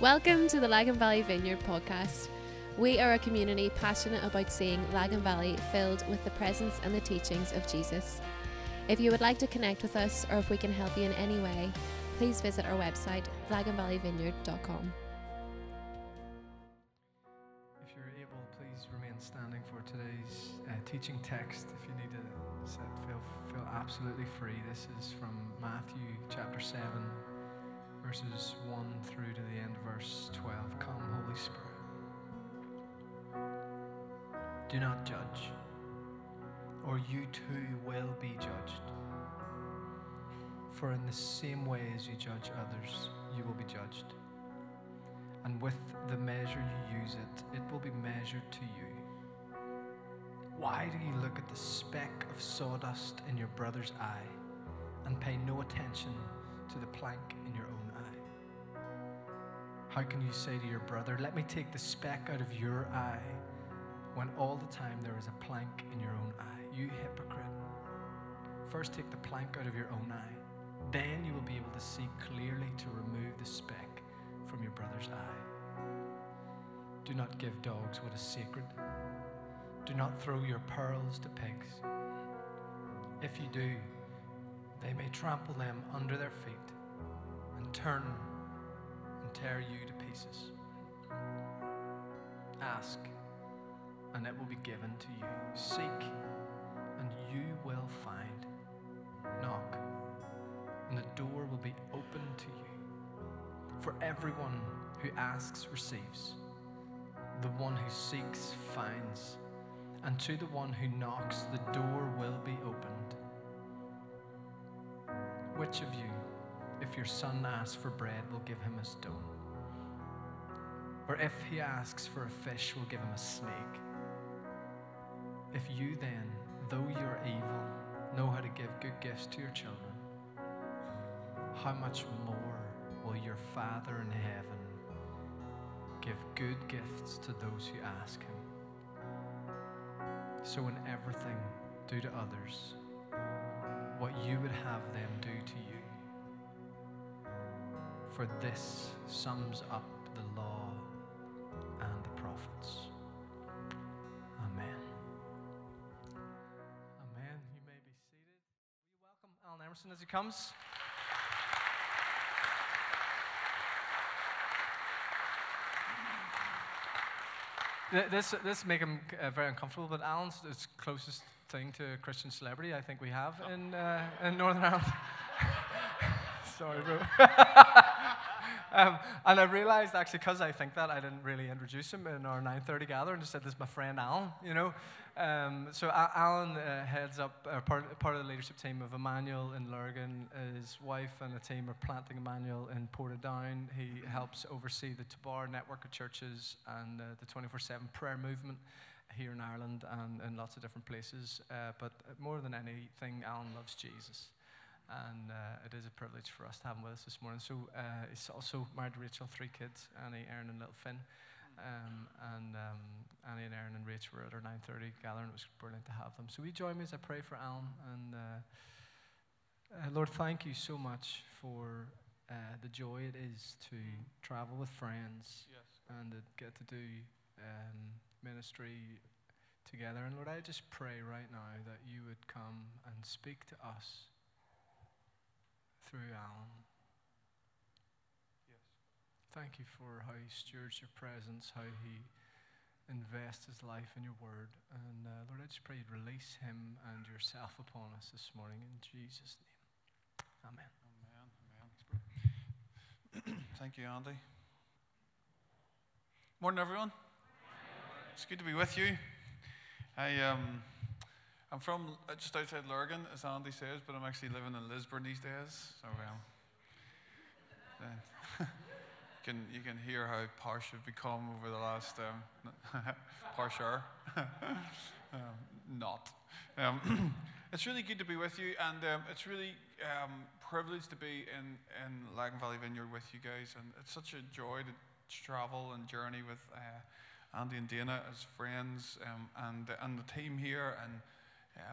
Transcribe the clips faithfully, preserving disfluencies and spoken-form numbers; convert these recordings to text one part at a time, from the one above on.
Welcome to the Lagan Valley Vineyard podcast. We are a community passionate about seeing Lagan Valley filled with the presence and the teachings of Jesus. If you would like to connect with us or if we can help you in any way, please visit our website, lagan valley vineyard dot com. If you're able, please remain standing for today's uh, teaching text. If you need to sit, feel, feel absolutely free. This is from Matthew chapter seven. Verses one through to the end of verse twelve. Come, Holy Spirit. Do not judge, or you too will be judged. For in the same way as you judge others, you will be judged. And with the measure you use it, it will be measured to you. Why do you look at the speck of sawdust in your brother's eye and pay no attention to the plank in your own eye? How can you say to your brother, let me take the speck out of your eye, when all the time there is a plank in your own eye? You hypocrite. First take the plank out of your own eye, then you will be able to see clearly to remove the speck from your brother's eye. Do not give dogs what is sacred. Do not throw your pearls to pigs. If you do, they may trample them under their feet and turn and tear you to pieces. Ask, and it will be given to you. Seek, and you will find. Knock, and the door will be open to you. For everyone who asks receives. The one who seeks finds. And to the one who knocks, the door will be opened. Which of you, if your son asks for bread, will give him a stone? Or if he asks for a fish, will give him a snake? If you then, though you are evil, know how to give good gifts to your children, how much more will your Father in heaven give good gifts to those who ask him? So in everything, do to others what you would have them do to you. For this sums up the law and the prophets. Amen. Amen. You may be seated. We welcome Alan Emerson as he comes. This this make him uh, very uncomfortable, but Alan's his closest thing to a Christian celebrity I think we have oh. in uh, in Northern Ireland. Sorry, bro. um, and I realized actually because I think that I didn't really introduce him in our nine thirty gathering and just said, "This is my friend Alan," you know. Um, so uh, Alan uh, heads up uh, part part of the leadership team of Emmanuel in Lurgan. His wife and a team are planting Emmanuel in Portadown. He helps oversee the Tabor network of churches and uh, the twenty-four seven prayer movement here in Ireland and in lots of different places. Uh, but more than anything, Alan loves Jesus. And uh, it is a privilege for us to have him with us this morning. So uh, he's also married to Rachel, three kids, Annie, Erin, and little Finn. Um, and um, Annie and Erin and Rachel were at our nine thirty gathering. It was brilliant to have them. So will you join me as I pray for Alan? And uh, uh, Lord, thank you so much for uh, the joy it is to travel with friends yes. and to get to do um, ministry together. And Lord, I just pray right now that you would come and speak to us through Alan. Yes. Thank you for how he stewards your presence, how he invests his life in your word. And uh, Lord, I just pray you'd release him and yourself upon us this morning in Jesus' name. Amen. Amen. Amen. Thank you, Andy. Morning, everyone. It's good to be with you. I, um, I'm from just outside Lurgan, as Andy says, but I'm actually living in Lisbon these days. So um, uh, can, you can hear how posh I've become over the last, um, posher, um, not. Um, it's really good to be with you, and um, it's really um, privileged to be in, in Lagan Valley Vineyard with you guys, and it's such a joy to travel and journey with uh, Andy and Dana as friends, um, and and the team here, and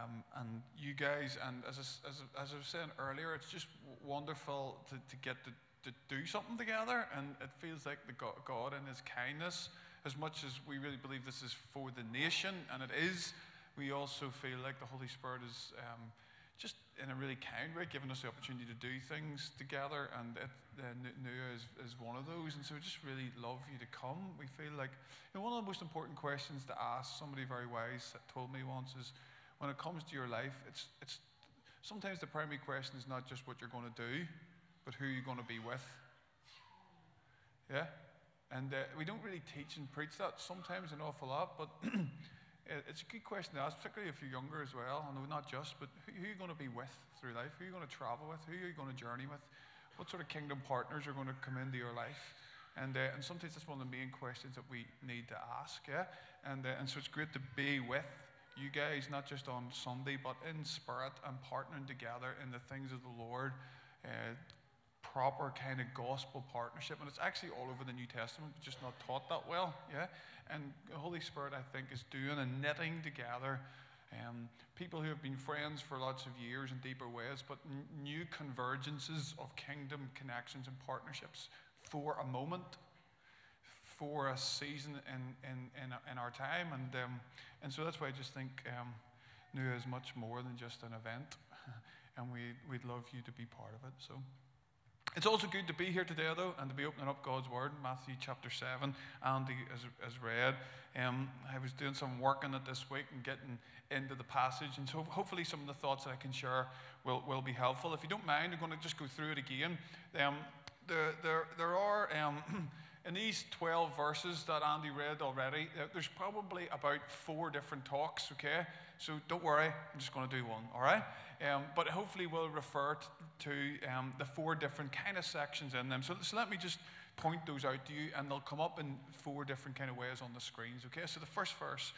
um, and you guys, and as I, as I, as I was saying earlier, it's just wonderful to, to get to to do something together, and it feels like the God, God and his kindness, as much as we really believe this is for the nation, and it is, we also feel like the Holy Spirit is um, just in a really kind way giving us the opportunity to do things together, and it, uh, Nua is, is one of those, and so we just really love you to come. We feel like, you know, one of the most important questions to ask, somebody very wise told me once, is when it comes to your life, it's it's sometimes the primary question is not just what you're going to do, but who you're going to be with. Yeah? And uh, we don't really teach and preach that sometimes an awful lot, but it's a good question to ask, particularly if you're younger as well. I know not just, but who, who are you going to be with through life? Who are you going to travel with? Who are you going to journey with? What sort of kingdom partners are going to come into your life? And uh, and sometimes that's one of the main questions that we need to ask, yeah? And uh, and so it's great to be with you guys, not just on Sunday, but in spirit and partnering together in the things of the Lord, uh, proper kind of gospel partnership. And it's actually all over the New Testament, but just not taught that well, yeah? And the Holy Spirit, I think, is doing and knitting together um, people who have been friends for lots of years in deeper ways, but n- new convergences of kingdom connections and partnerships for a moment, for a season in in, in, in our time. And um, and so that's why I just think um, Nua is much more than just an event, and we, we'd love you to be part of it. So it's also good to be here today, though, and to be opening up God's Word, Matthew chapter seven. Andy has, has read. Um, I was doing some work on it this week and getting into the passage, and so hopefully some of the thoughts that I can share will, will be helpful. If you don't mind, I'm going to just go through it again. Um, there, there, there are... Um, In these twelve verses that Andy read already, there's probably about four different talks, okay? So don't worry, I'm just going to do one, all right? Um, but hopefully we'll refer t- to um, the four different kind of sections in them. So, so let me just point those out to you, and they'll come up in four different kind of ways on the screens, okay? So the first verse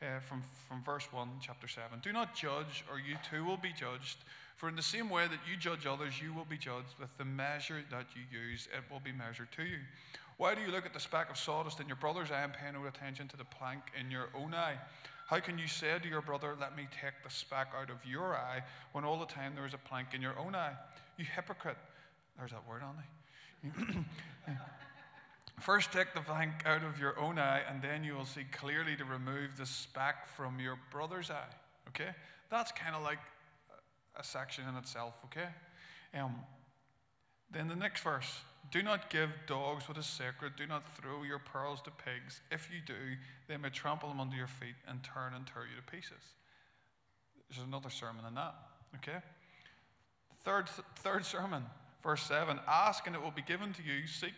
uh, from, from verse one, chapter seven. Do not judge, or you too will be judged. For in the same way that you judge others, you will be judged. With the measure that you use, it will be measured to you. Why do you look at the speck of sawdust in your brother's eye and pay no attention to the plank in your own eye? How can you say to your brother, let me take the speck out of your eye, when all the time there is a plank in your own eye? You hypocrite. There's that word, Andy. First take the plank out of your own eye, and then you will see clearly to remove the speck from your brother's eye. Okay? That's kind of like a section in itself, okay? Um, then the next verse. Do not give dogs what is sacred. Do not throw your pearls to pigs. If you do, they may trample them under your feet and turn and tear you to pieces. There's another sermon in that, okay? Third, third sermon, verse seven. Ask and it will be given to you. Seek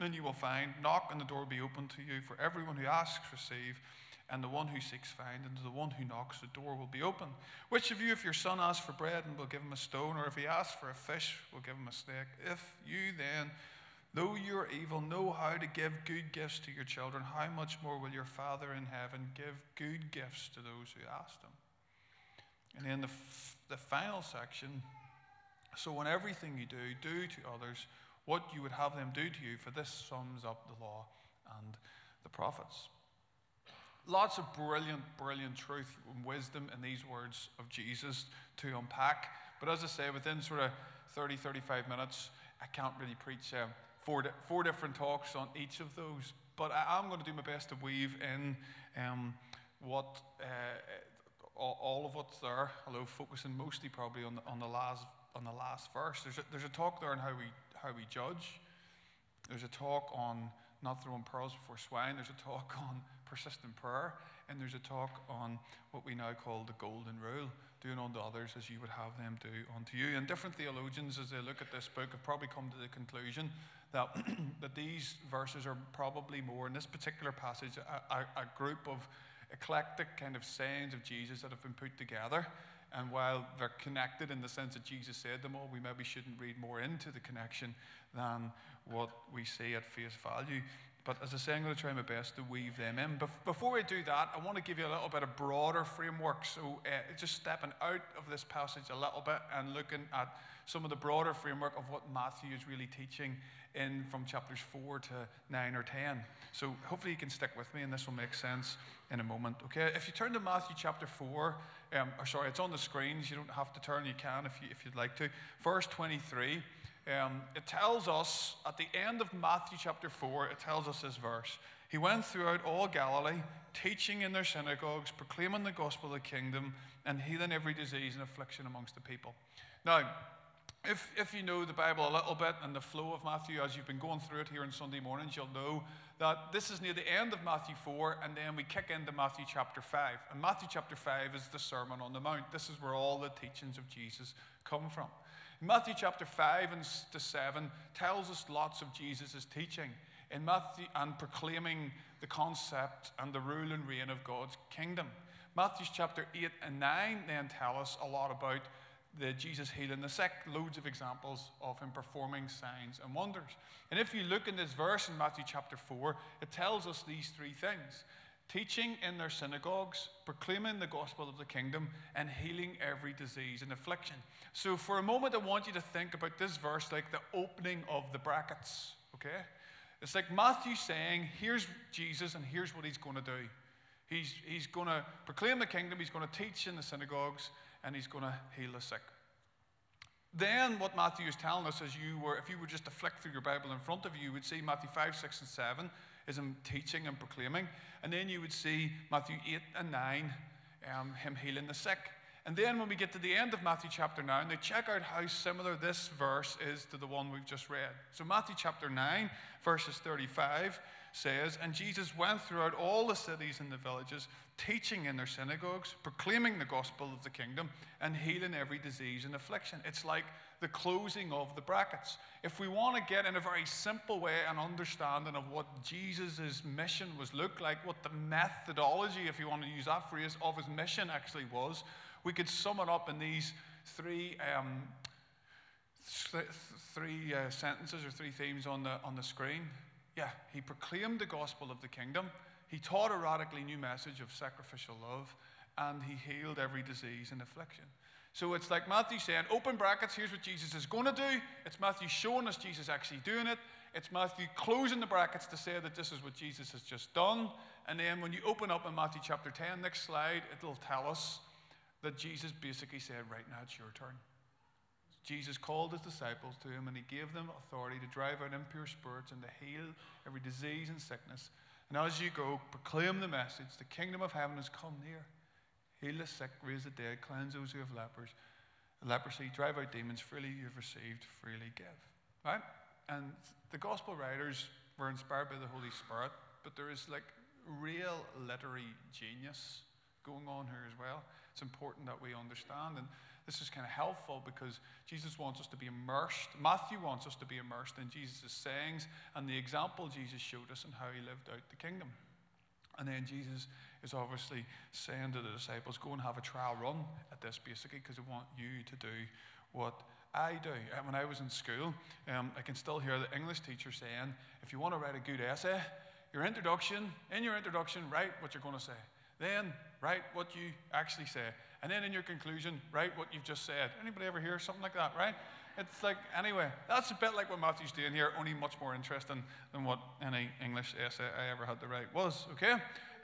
and you will find. Knock and the door will be opened to you. For everyone who asks, receive. And the one who seeks, find. And to the one who knocks, the door will be open. Which of you, if your son asks for bread, and will give him a stone? Or if he asks for a fish, will give him a snake? If you then, though you are evil, know how to give good gifts to your children, how much more will your Father in heaven give good gifts to those who ask him? And then the, f- the final section. So in everything you do, do to others what you would have them do to you, for this sums up the law and the prophets. Lots of brilliant, brilliant truth and wisdom in these words of Jesus to unpack. But as I say, within sort of thirty, thirty-five minutes, I can't really preach um, four, di- four different talks on each of those. But I am going to do my best to weave in um, what uh, all of what's there, although focusing mostly probably on the, on the last on the last verse. There's a, there's a talk there on how we how we judge. There's a talk on not throwing pearls before swine. There's a talk on persistent prayer. And there's a talk on what we now call the golden rule, doing unto others as you would have them do unto you. And different theologians, as they look at this book, have probably come to the conclusion that that these verses are probably more, in this particular passage, a, a, a group of eclectic kind of sayings of Jesus that have been put together. And while they're connected in the sense that Jesus said them all, we maybe shouldn't read more into the connection than what we see at face value. But as I say, I'm going to try my best to weave them in. But before I do that, I want to give you a little bit of broader framework. So uh, just stepping out of this passage a little bit and looking at some of the broader framework of what Matthew is really teaching in from chapters four to nine or ten. So hopefully you can stick with me and this will make sense in a moment, okay? If you turn to Matthew chapter four, um, or sorry, it's on the screens. You don't have to turn. You can if, you, if you'd like to. Verse twenty-three, um, it tells us, at the end of Matthew chapter four, it tells us this verse. He went throughout all Galilee, teaching in their synagogues, proclaiming the gospel of the kingdom, and healing every disease and affliction amongst the people. Now, if if you know the Bible a little bit and the flow of Matthew, as you've been going through it here on Sunday mornings, you'll know that this is near the end of Matthew four, and then we kick into Matthew chapter five. And Matthew chapter five is the Sermon on the Mount. This is where all the teachings of Jesus come from. Matthew chapter five and to seven tells us lots of Jesus' teaching in Matthew and proclaiming the concept and the rule and reign of God's kingdom. Matthew chapter eight and nine then tell us a lot about the Jesus healing the sick, loads of examples of him performing signs and wonders. And if you look in this verse in Matthew chapter four, it tells us these three things: teaching in their synagogues, proclaiming the gospel of the kingdom, and healing every disease and affliction. So for a moment, I want you to think about this verse like the opening of the brackets, okay? It's like Matthew saying, here's Jesus and here's what he's going to do. He's, he's going to proclaim the kingdom, he's going to teach in the synagogues, and he's going to heal the sick. Then what Matthew is telling us is, you were, if you were just to flick through your Bible in front of you, you would see Matthew five, six, and seven is him teaching and proclaiming. And then you would see Matthew eight and nine, um, him healing the sick. And then when we get to the end of Matthew chapter nine, they check out how similar this verse is to the one we've just read. So Matthew chapter nine, verses thirty-five says, and Jesus went throughout all the cities and the villages, teaching in their synagogues, proclaiming the gospel of the kingdom, and healing every disease and affliction. It's like the closing of the brackets. If we want to get in a very simple way an understanding of what Jesus' mission was looked like, what the methodology, if you want to use that phrase, of his mission actually was, we could sum it up in these three um, th- three uh, sentences or three themes on the on the screen. Yeah, he proclaimed the gospel of the kingdom. He taught a radically new message of sacrificial love, and he healed every disease and affliction. So it's like Matthew saying, open brackets, here's what Jesus is going to do. It's Matthew showing us Jesus actually doing it. It's Matthew closing the brackets to say that this is what Jesus has just done. And then when you open up in Matthew chapter ten, next slide, it'll tell us that Jesus basically said, right now it's your turn. Jesus called his disciples to him, and he gave them authority to drive out impure spirits and to heal every disease and sickness. And as you go, proclaim the message, the kingdom of heaven has come near. Heal the sick, raise the dead, cleanse those who have lepers, leprosy, drive out demons, freely you've received, freely give. Right? And the gospel writers were inspired by the Holy Spirit, but there is like real literary genius going on here as well. It's important that we understand. And this is kind of helpful because Jesus wants us to be immersed. Matthew wants us to be immersed in Jesus' sayings and the example Jesus showed us and how he lived out the kingdom. And then Jesus is obviously saying to the disciples, go and have a trial run at this basically, because I want you to do what I do. When I was in school, um, I can still hear the English teacher saying, if you want to write a good essay, your introduction, in your introduction, write what you're going to say. Then write what you actually say. And then in your conclusion, write what you've just said. Anybody ever hear something like that, right? It's like, anyway, that's a bit like what Matthew's doing here, only much more interesting than what any English essay I ever had to write was, okay?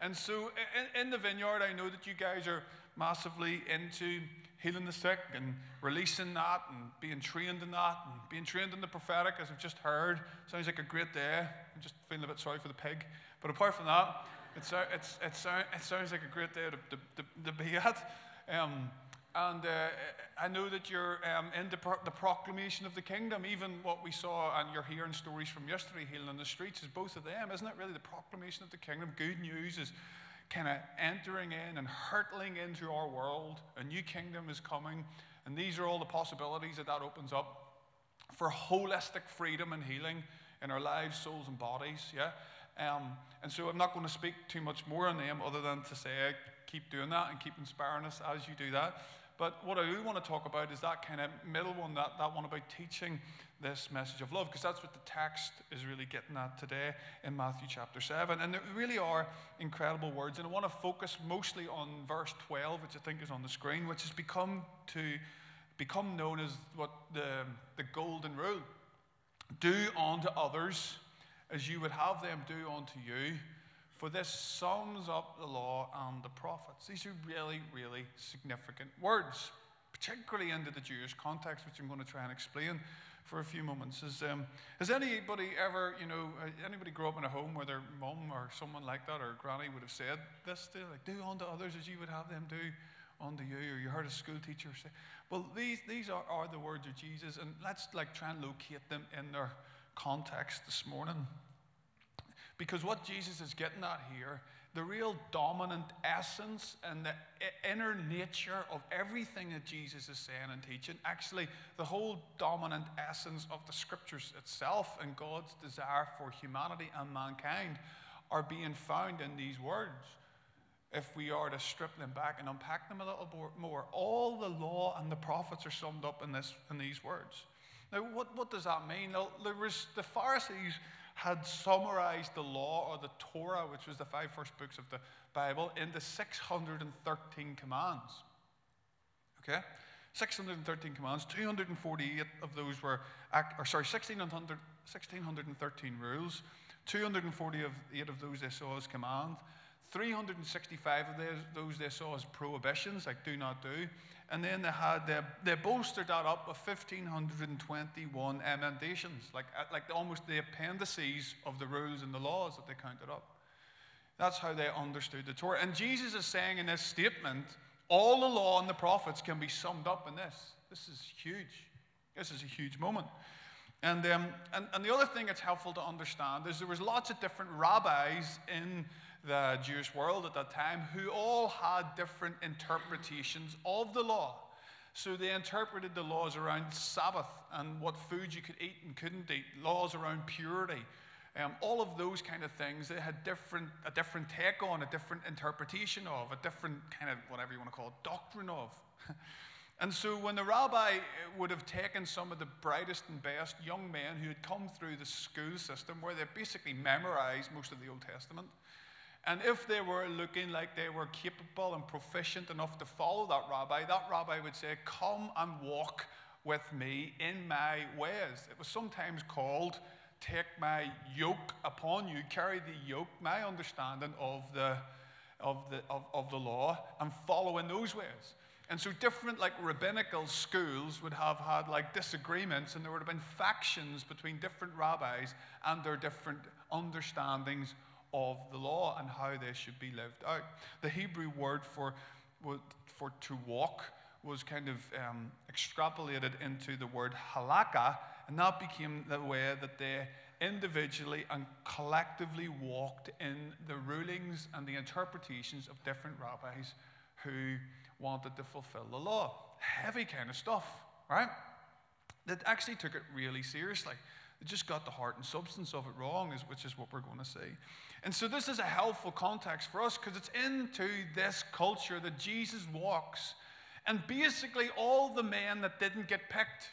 And so in, in the vineyard, I know that you guys are massively into healing the sick and releasing that and being trained in that and being trained in the prophetic, as I've just heard. Sounds like a great day. I'm just feeling a bit sorry for the pig. But apart from that, it's, it's, it's, it sounds like a great day to, to, to, to be at. Um, and uh, I know that you're um, into pro- the proclamation of the kingdom. Even what we saw, and you're hearing stories from yesterday, healing in the streets, is both of them, isn't it? Really, the proclamation of the kingdom. Good news is kind of entering in and hurtling into our world. A new kingdom is coming, and these are all the possibilities that that opens up for holistic freedom and healing in our lives, souls, and bodies. Yeah. Um, and so I'm not going to speak too much more on them other than to say keep doing that and keep inspiring us as you do that. But what I do want to talk about is that kind of middle one, that, that one about teaching this message of love, because that's what the text is really getting at today in Matthew chapter seven. And there really are incredible words, and I want to focus mostly on verse twelve, which I think is on the screen, which has become to become known as what the, the golden rule. Do unto others as you would have them do unto you, for this sums up the law and the prophets. These are really, really significant words, particularly into the Jewish context, which I'm going to try and explain for a few moments. Is, um, has anybody ever, you know, anybody grew up in a home where their mum or someone like that or granny would have said this to, like, do unto others as you would have them do unto you, or you heard a school teacher say? Well, these these are, are the words of Jesus, and let's like try and locate them in their context this morning. Because what Jesus is getting at here, the real dominant essence and the inner nature of everything that Jesus is saying and teaching, actually the whole dominant essence of the scriptures itself and God's desire for humanity and mankind, are being found in these words. If we are to strip them back and unpack them a little more, all the law and the prophets are summed up in this in these words. Now, what, what does that mean? Now, there was, the Pharisees had summarized the law, or the Torah, which was the five first books of the Bible, into six hundred thirteen commands. Okay? six hundred thirteen commands. two hundred forty-eight of those were, or sorry, one thousand six hundred thirteen rules. two hundred forty-eight of those they saw as commands. three hundred sixty-five of those they saw as prohibitions, like do not do. And then they had they, they bolstered that up with one thousand five hundred twenty-one emendations, like like the, almost the appendices of the rules and the laws that they counted up. That's how they understood the Torah. And Jesus is saying in this statement, all the law and the prophets can be summed up in this. This is huge. This is a huge moment. And um, and, and the other thing that's helpful to understand is there was lots of different rabbis in the Jewish world at that time who all had different interpretations of the law. So they interpreted the laws around Sabbath and what food you could eat and couldn't eat, laws around purity, um, all of those kind of things. They had different a different take on, a different interpretation of, a different kind of whatever you want to call it, doctrine of. And so when the rabbi would have taken some of the brightest and best young men who had come through the school system, where they basically memorized most of the Old Testament, and if they were looking like they were capable and proficient enough to follow that rabbi, that rabbi would say, come and walk with me in my ways. It was sometimes called, take my yoke upon you, carry the yoke, my understanding of the of the, of, of the law, and follow in those ways. And so different like rabbinical schools would have had like disagreements, and there would have been factions between different rabbis and their different understandings of the law and how they should be lived out. The Hebrew word for for to walk was kind of um, extrapolated into the word halakha, and that became the way that they individually and collectively walked in the rulings and the interpretations of different rabbis who wanted to fulfill the law. Heavy kind of stuff, right? That actually took it really seriously. It just got the heart and substance of it wrong, which is what we're going to see. And so this is a helpful context for us, because it's into this culture that Jesus walks, and basically all the men that didn't get picked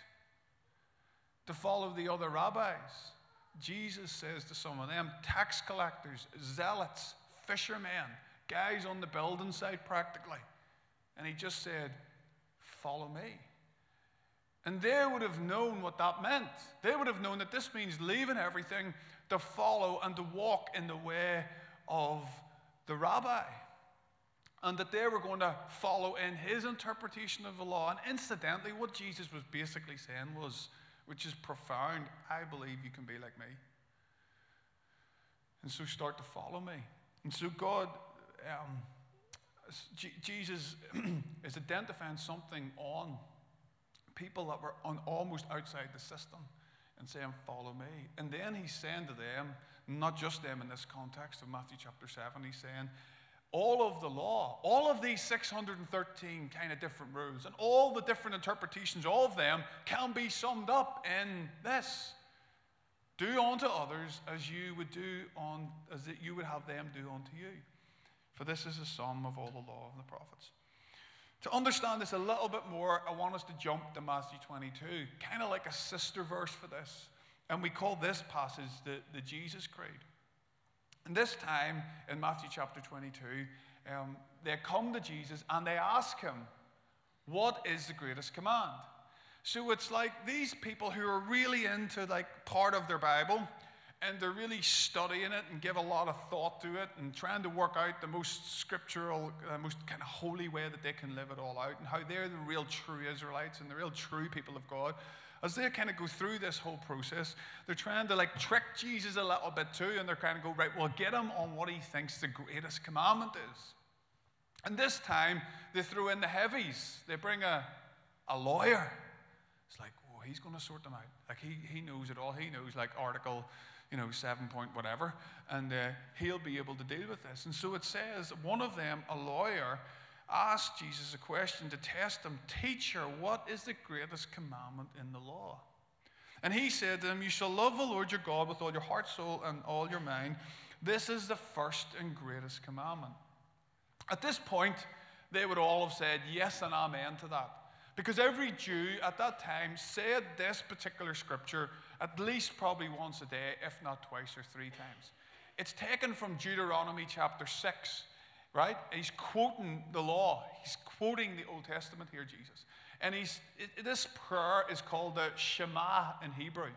to follow the other rabbis, Jesus says to some of them, tax collectors, zealots, fishermen, guys on the building side practically. And he just said, follow me. And they would have known what that meant. They would have known that this means leaving everything to follow and to walk in the way of the rabbi. And that they were going to follow in his interpretation of the law. And incidentally, what Jesus was basically saying was, which is profound, I believe you can be like me. And so start to follow me. And so God, um, G- Jesus is identifying something on people that were on almost outside the system and saying, follow me. And then he's saying to them, not just them in this context of Matthew chapter seven, he's saying, all of the law, all of these six hundred thirteen kind of different rules and all the different interpretations of them can be summed up in this. Do unto others as you would do on, as that you would have them do unto you. For this is the sum of all the law and the prophets. To understand this a little bit more, I want us to jump to Matthew twenty-two, kind of like a sister verse for this. And we call this passage the, the Jesus Creed. And this time in Matthew chapter twenty-two, um, they come to Jesus and they ask him, what is the greatest command? So it's like these people who are really into like part of their Bible, and they're really studying it and give a lot of thought to it and trying to work out the most scriptural, uh, most kind of holy way that they can live it all out, and how they're the real true Israelites and the real true people of God. As they kind of go through this whole process, they're trying to like trick Jesus a little bit too, and they're kind of go, right, well, get him on what he thinks the greatest commandment is. And this time, they throw in the heavies. They bring a, a lawyer. It's like, oh, he's going to sort them out. Like, he he knows it all. He knows, like, article, you know, seven point whatever, and uh, he'll be able to deal with this. And so it says, one of them, a lawyer, asked Jesus a question to test him. Teacher, what is the greatest commandment in the law? And he said to him, you shall love the Lord your God with all your heart, soul, and all your mind. This is the first and greatest commandment. At this point, they would all have said yes and amen to that, because every Jew at that time said this particular scripture at least probably once a day, if not twice or three times. It's taken from Deuteronomy chapter six. Right? He's quoting the law. He's quoting the Old Testament here, Jesus. And he's it, this prayer is called the Shema in Hebrew.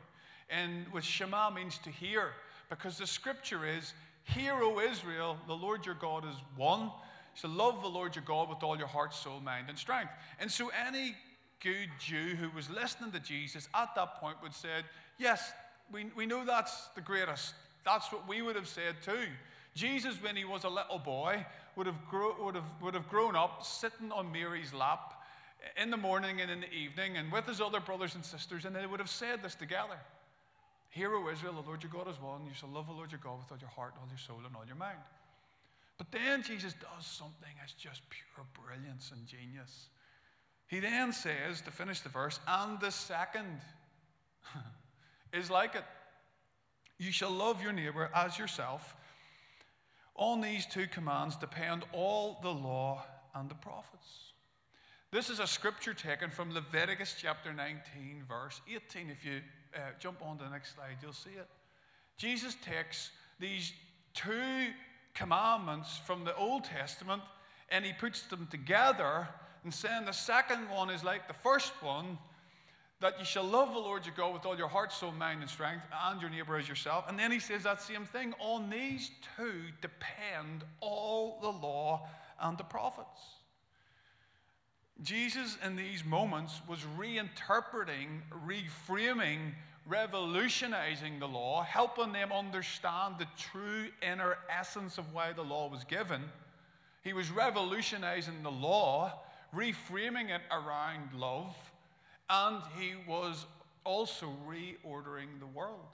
And what Shema means to hear, because the scripture is, hear, O Israel, the Lord your God is one. So love the Lord your God with all your heart, soul, mind, and strength. And so any good Jew who was listening to Jesus at that point would say, yes, we, we know that's the greatest. That's what we would have said too. Jesus, when he was a little boy, would have, grow, would, have, would have grown up sitting on Mary's lap in the morning and in the evening, and with his other brothers and sisters, and they would have said this together. Hear, O Israel, the Lord your God is one. You shall love the Lord your God with all your heart, all your soul, and all your mind. But then Jesus does something that's just pure brilliance and genius. He then says, to finish the verse, and the second is like it. You shall love your neighbor as yourself. On these two commands depend all the law and the prophets. This is a scripture taken from Leviticus chapter nineteen, verse eighteen. If you uh, jump on to the next slide, you'll see it. Jesus takes these two commandments from the Old Testament and he puts them together and saying the second one is like the first one, that you shall love the Lord your God with all your heart, soul, mind, and strength, and your neighbor as yourself. And then he says that same thing. On these two depend all the law and the prophets. Jesus, in these moments, was reinterpreting, reframing, revolutionizing the law, helping them understand the true inner essence of why the law was given. He was revolutionizing the law, reframing it around love, and he was also reordering the world.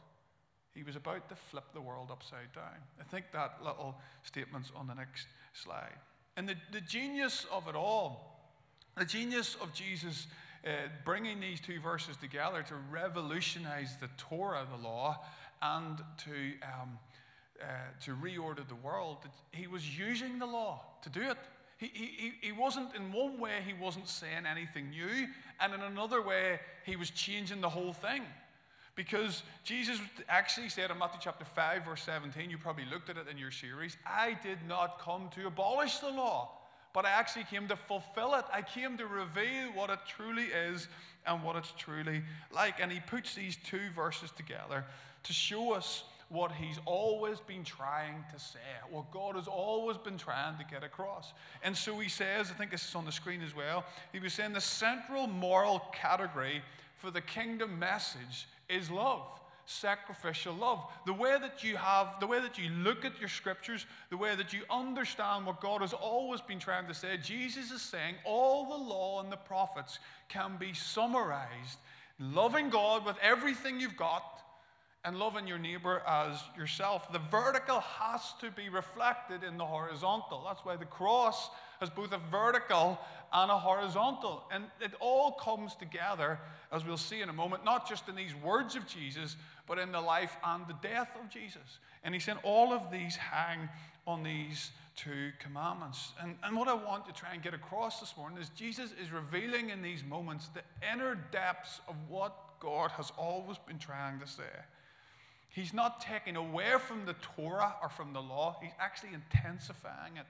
He was about to flip the world upside down. I think that little statement's on the next slide. And the, the genius of it all, the genius of Jesus uh, bringing these two verses together to revolutionize the Torah, the law, and to, um, uh, to reorder the world, he was using the law to do it. He, he, he wasn't, in one way, he wasn't saying anything new, and in another way, he was changing the whole thing. Because Jesus actually said in Matthew chapter five, verse seventeen, you probably looked at it in your series, I did not come to abolish the law, but I actually came to fulfill it. I came to reveal what it truly is and what it's truly like. And he puts these two verses together to show us what he's always been trying to say, what God has always been trying to get across. And so he says, I think this is on the screen as well, he was saying the central moral category for the kingdom message is love, sacrificial love. The way that you have, the way that you look at your scriptures, the way that you understand what God has always been trying to say, Jesus is saying all the law and the prophets can be summarized. Loving God with everything you've got, and loving your neighbor as yourself. The vertical has to be reflected in the horizontal. That's why the cross has both a vertical and a horizontal. And it all comes together, as we'll see in a moment, not just in these words of Jesus, but in the life and the death of Jesus. And he said all of these hang on these two commandments. And, and what I want to try and get across this morning is Jesus is revealing in these moments the inner depths of what God has always been trying to say. He's not taking away from the Torah or from the law. He's actually intensifying it.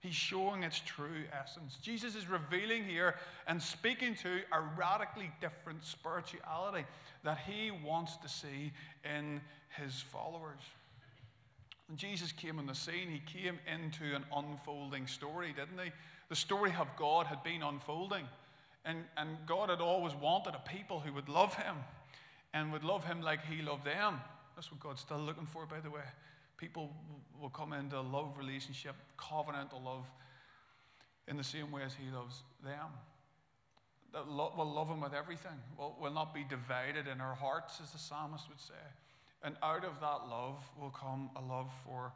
He's showing its true essence. Jesus is revealing here and speaking to a radically different spirituality that he wants to see in his followers. When Jesus came on the scene, he came into an unfolding story, didn't he? The story of God had been unfolding. And, and God had always wanted a people who would love him and would love him like he loved them. That's what God's still looking for, by the way. People will come into a love relationship, covenantal love, in the same way as he loves them. That lo- we'll love him with everything. We'll, we'll not be divided in our hearts, as the psalmist would say. And out of that love will come a love for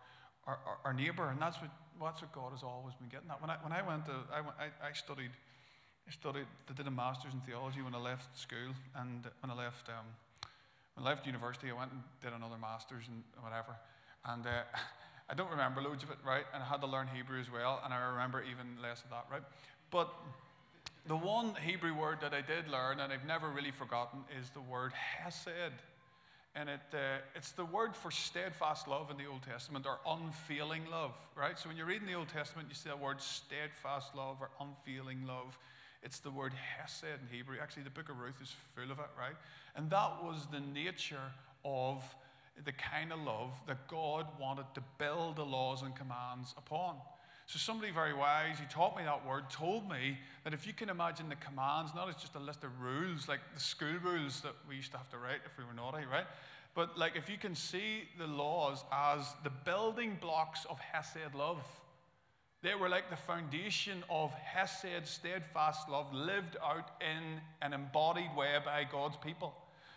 our, our, our neighbor. And that's what, that's what God has always been getting at. When I, when I went to, I, went, I, I studied, I studied, I did a master's in theology when I left school, and when I left, um, when I left university, I went and did another master's and whatever. And uh, I don't remember loads of it, right? And I had to learn Hebrew as well, and I remember even less of that, right? But the one Hebrew word that I did learn, and I've never really forgotten, is the word hesed. And it uh, it's the word for steadfast love in the Old Testament, or unfailing love, right? So when you're reading the Old Testament, you see that word steadfast love or unfailing love. It's the word hesed in Hebrew. Actually, the book of Ruth is full of it, right? And that was the nature of the kind of love that God wanted to build the laws and commands upon. So somebody very wise, he taught me that word, told me that if you can imagine the commands, not as just a list of rules, like the school rules that we used to have to write if we were naughty, right? But like if you can see the laws as the building blocks of hesed love, they were like the foundation of hesed, steadfast love, lived out in an embodied way by God's people.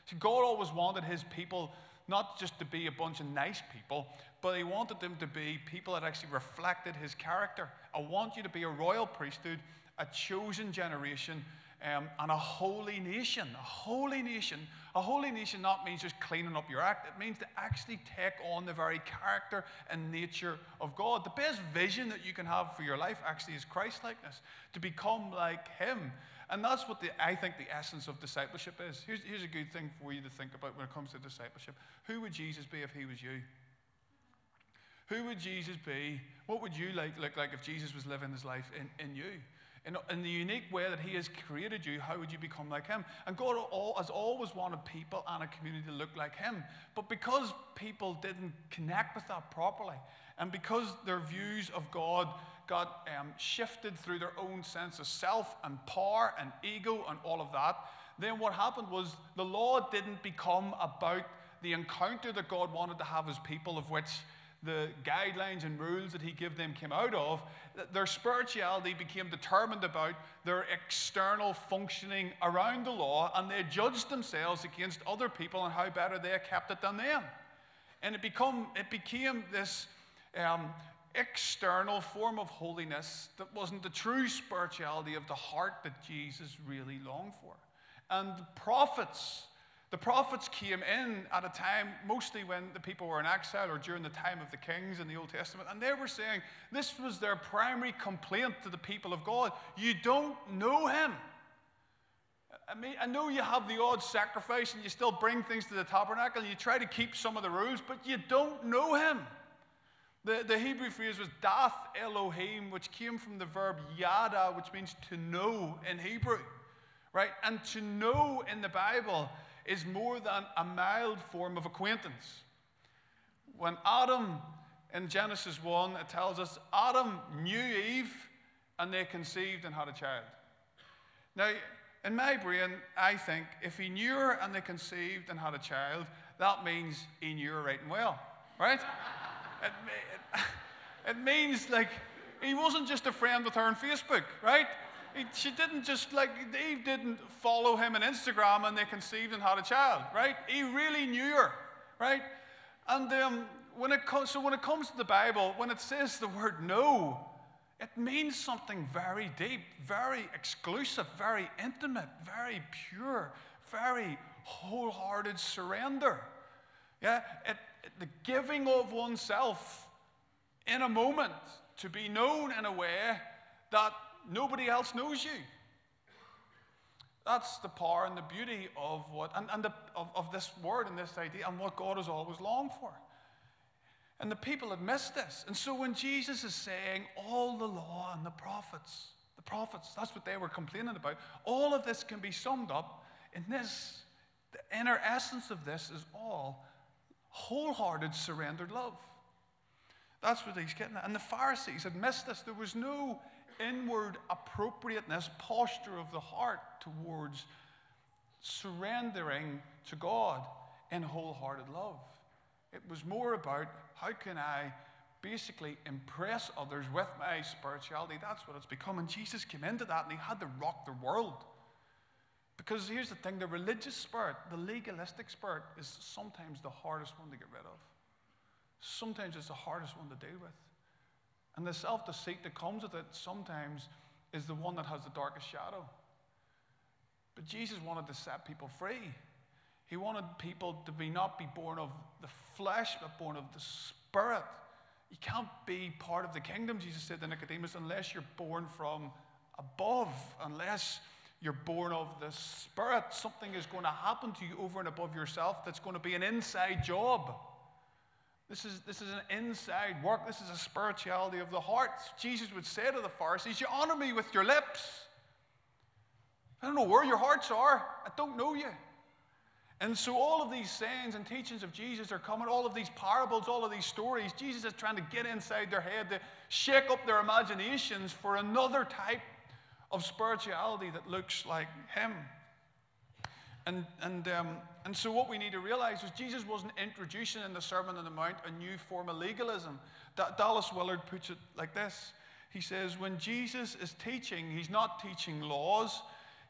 So God always wanted his people not just to be a bunch of nice people, but he wanted them to be people that actually reflected his character. I want you to be a royal priesthood, a chosen generation, um, and a holy nation. A holy nation. A holy nation not means just cleaning up your act. It means to actually take on the very character and nature of God. The best vision that you can have for your life actually is Christ-likeness, to become like him. And that's what the, I think the essence of discipleship is. Here's, here's a good thing for you to think about when it comes to discipleship. Who would Jesus be if he was you? Who would Jesus be? What would you like look like if Jesus was living his life in, in you? In, in the unique way that he has created you, how would you become like him? And God all, has always wanted people and a community to look like him. But because people didn't connect with that properly, and because their views of God got um, shifted through their own sense of self and power and ego and all of that, then what happened was the law didn't become about the encounter that God wanted to have as people, of which the guidelines and rules that he gave them came out of. Their spirituality became determined about their external functioning around the law, and they judged themselves against other people and how better they kept it than them. And it become it became this um, external form of holiness that wasn't the true spirituality of the heart that Jesus really longed for. And the prophets, the prophets came in at a time, mostly when the people were in exile or during the time of the kings in the Old Testament, and they were saying, this was their primary complaint to the people of God: you don't know him. I mean, I know you have the odd sacrifice and you still bring things to the tabernacle and you try to keep some of the rules, but you don't know him. The, the Hebrew phrase was dath Elohim, which came from the verb yada, which means to know in Hebrew, right? And to know in the Bible is more than a mild form of acquaintance. When Adam, in Genesis one, it tells us Adam knew Eve, and they conceived and had a child. Now, in my brain, I think if he knew her and they conceived and had a child, that means he knew her right and well, right? It, it, it means, like, he wasn't just a friend with her on Facebook, right? He, she didn't just, like, Eve didn't follow him on Instagram and they conceived and had a child, right? He really knew her, right? And um, when it comes, so when it comes to the Bible, when it says the word know, it means something very deep, very exclusive, very intimate, very pure, very wholehearted surrender. Yeah, it the giving of oneself in a moment to be known in a way that nobody else knows you. That's the power and the beauty of what and, and the, of, of this word and this idea and what God has always longed for. And the people had missed this. And so when Jesus is saying all the law and the prophets, the prophets, that's what they were complaining about, all of this can be summed up in this. The inner essence of this is all wholehearted, surrendered love. That's what he's getting at. And the Pharisees had missed this. There was no inward appropriateness, posture of the heart towards surrendering to God in wholehearted love. It was more about how can I basically impress others with my spirituality. That's what it's become. And Jesus came into that, and he had to rock the world. Because here's the thing, the religious spirit, the legalistic spirit, is sometimes the hardest one to get rid of. Sometimes it's the hardest one to deal with. And the self-deceit that comes with it sometimes is the one that has the darkest shadow. But Jesus wanted to set people free. He wanted people to be not be born of the flesh, but born of the Spirit. You can't be part of the kingdom, Jesus said to Nicodemus, unless you're born from above, unless you're born of the Spirit. Something is going to happen to you over and above yourself that's going to be an inside job. This is, this is an inside work. This is a spirituality of the heart. Jesus would say to the Pharisees, you honor me with your lips. I don't know where your hearts are. I don't know you. And so all of these sayings and teachings of Jesus are coming, all of these parables, all of these stories. Jesus is trying to get inside their head to shake up their imaginations for another type of spirituality that looks like him. And and um, and so what we need to realize is Jesus wasn't introducing in the Sermon on the Mount a new form of legalism. Da- Dallas Willard puts it like this. He says, when Jesus is teaching, he's not teaching laws.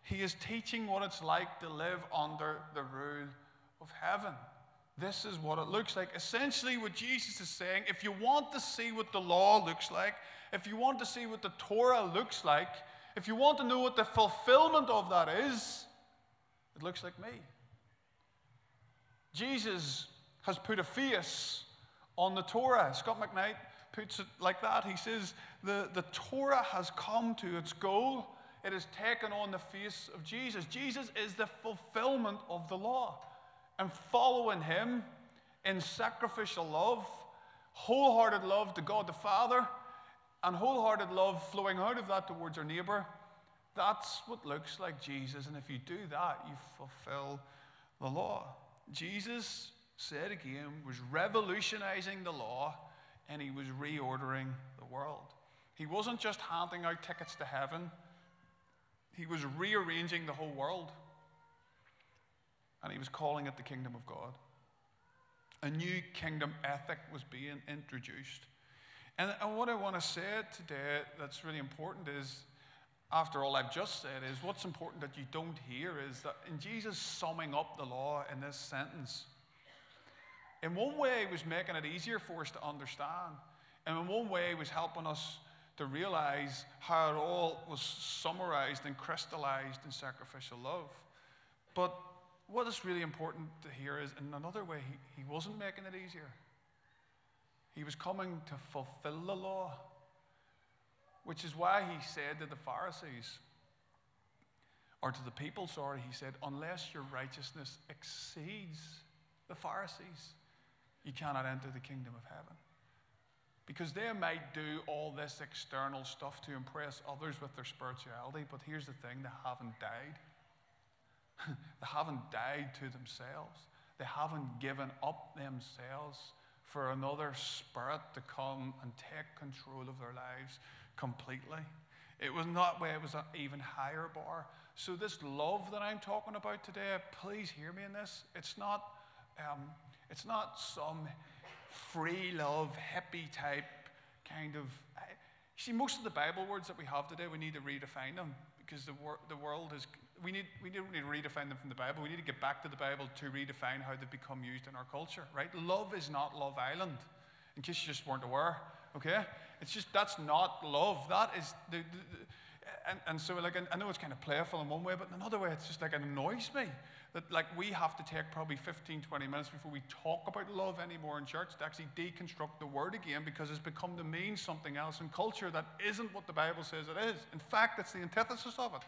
He is teaching what it's like to live under the rule of heaven. This is what it looks like. Essentially what Jesus is saying, if you want to see what the law looks like, if you want to see what the Torah looks like, if you want to know what the fulfillment of that is, it looks like me. Jesus has put a face on the Torah. Scott McKnight puts it like that. He says, the, the Torah has come to its goal. It has taken on the face of Jesus. Jesus is the fulfillment of the law. And following him in sacrificial love, wholehearted love to God the Father, and wholehearted love flowing out of that towards our neighbor, that's what looks like Jesus. And if you do that, you fulfill the law. Jesus, said again, was revolutionizing the law, and he was reordering the world. He wasn't just handing out tickets to heaven. He was rearranging the whole world. And he was calling it the kingdom of God. A new kingdom ethic was being introduced. And what I want to say today that's really important is, after all I've just said, is what's important that you don't hear is that in Jesus summing up the law in this sentence, in one way he was making it easier for us to understand, and in one way he was helping us to realize how it all was summarized and crystallized in sacrificial love. But what is really important to hear is, in another way, he, he wasn't making it easier. He was coming to fulfill the law, which is why he said to the Pharisees, or to the people, sorry, he said, unless your righteousness exceeds the Pharisees, you cannot enter the kingdom of heaven. Because they might do all this external stuff to impress others with their spirituality, but here's the thing, they haven't died. They haven't died to themselves. They haven't given up themselves for another spirit to come and take control of their lives completely. It was not where it was an even higher bar. So this love that I'm talking about today, please hear me in this. It's not, um, it's not some free love, hippie type kind of. You see, most of the Bible words that we have today, we need to redefine them because the wor- the world is. We need we don't need to redefine them from the Bible. We need to get back to the Bible to redefine how they've become used in our culture, right? Love is not Love Island, in case you just weren't aware, okay? It's just, that's not love. That is, the, the, the and, and so like, I know it's kind of playful in one way, but in another way, it's just like it annoys me that like we have to take probably fifteen, twenty minutes before we talk about love anymore in church to actually deconstruct the word again because it's become to mean something else in culture that isn't what the Bible says it is. In fact, it's the antithesis of it.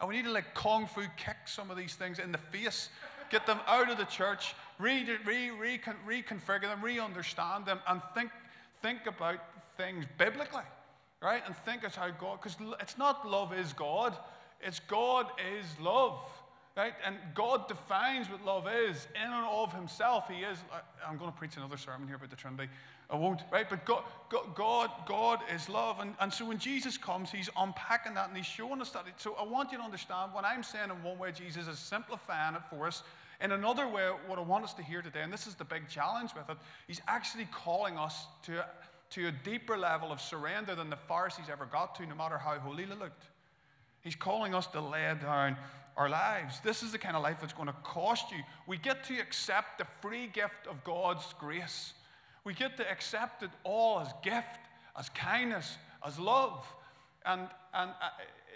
And we need to like kung fu kick some of these things in the face, get them out of the church, re, re, re, reconfigure them, re-understand them, and think think about things biblically, right? And think as how God, because it's not love is God, it's God is love, right? And God defines what love is in and of himself. He is, I'm going to preach another sermon here about the Trinity. I won't, right? But God, God, God is love. And, and so when Jesus comes, he's unpacking that and he's showing us that. So I want you to understand what I'm saying in one way, Jesus is simplifying it for us. In another way, what I want us to hear today, and this is the big challenge with it, he's actually calling us to, to a deeper level of surrender than the Pharisees ever got to, no matter how holy they looked. He's calling us to lay down our lives. This is the kind of life that's going to cost you. We get to accept the free gift of God's grace. We get to accept it all as gift, as kindness, as love, and and uh,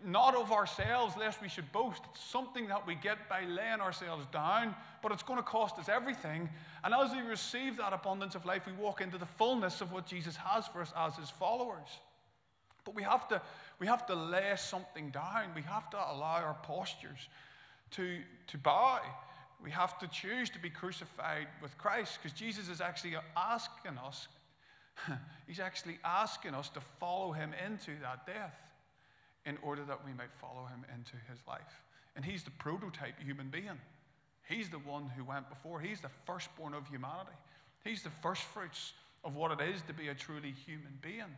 not of ourselves, lest we should boast. It's something that we get by laying ourselves down, but it's going to cost us everything. And as we receive that abundance of life, we walk into the fullness of what Jesus has for us as his followers. But we have to we have to lay something down. We have to allow our postures to to bow. We have to choose to be crucified with Christ, because Jesus is actually asking us, he's actually asking us to follow him into that death in order that we might follow him into his life. And he's the prototype human being. He's the one who went before. He's the firstborn of humanity. He's the first fruits of what it is to be a truly human being,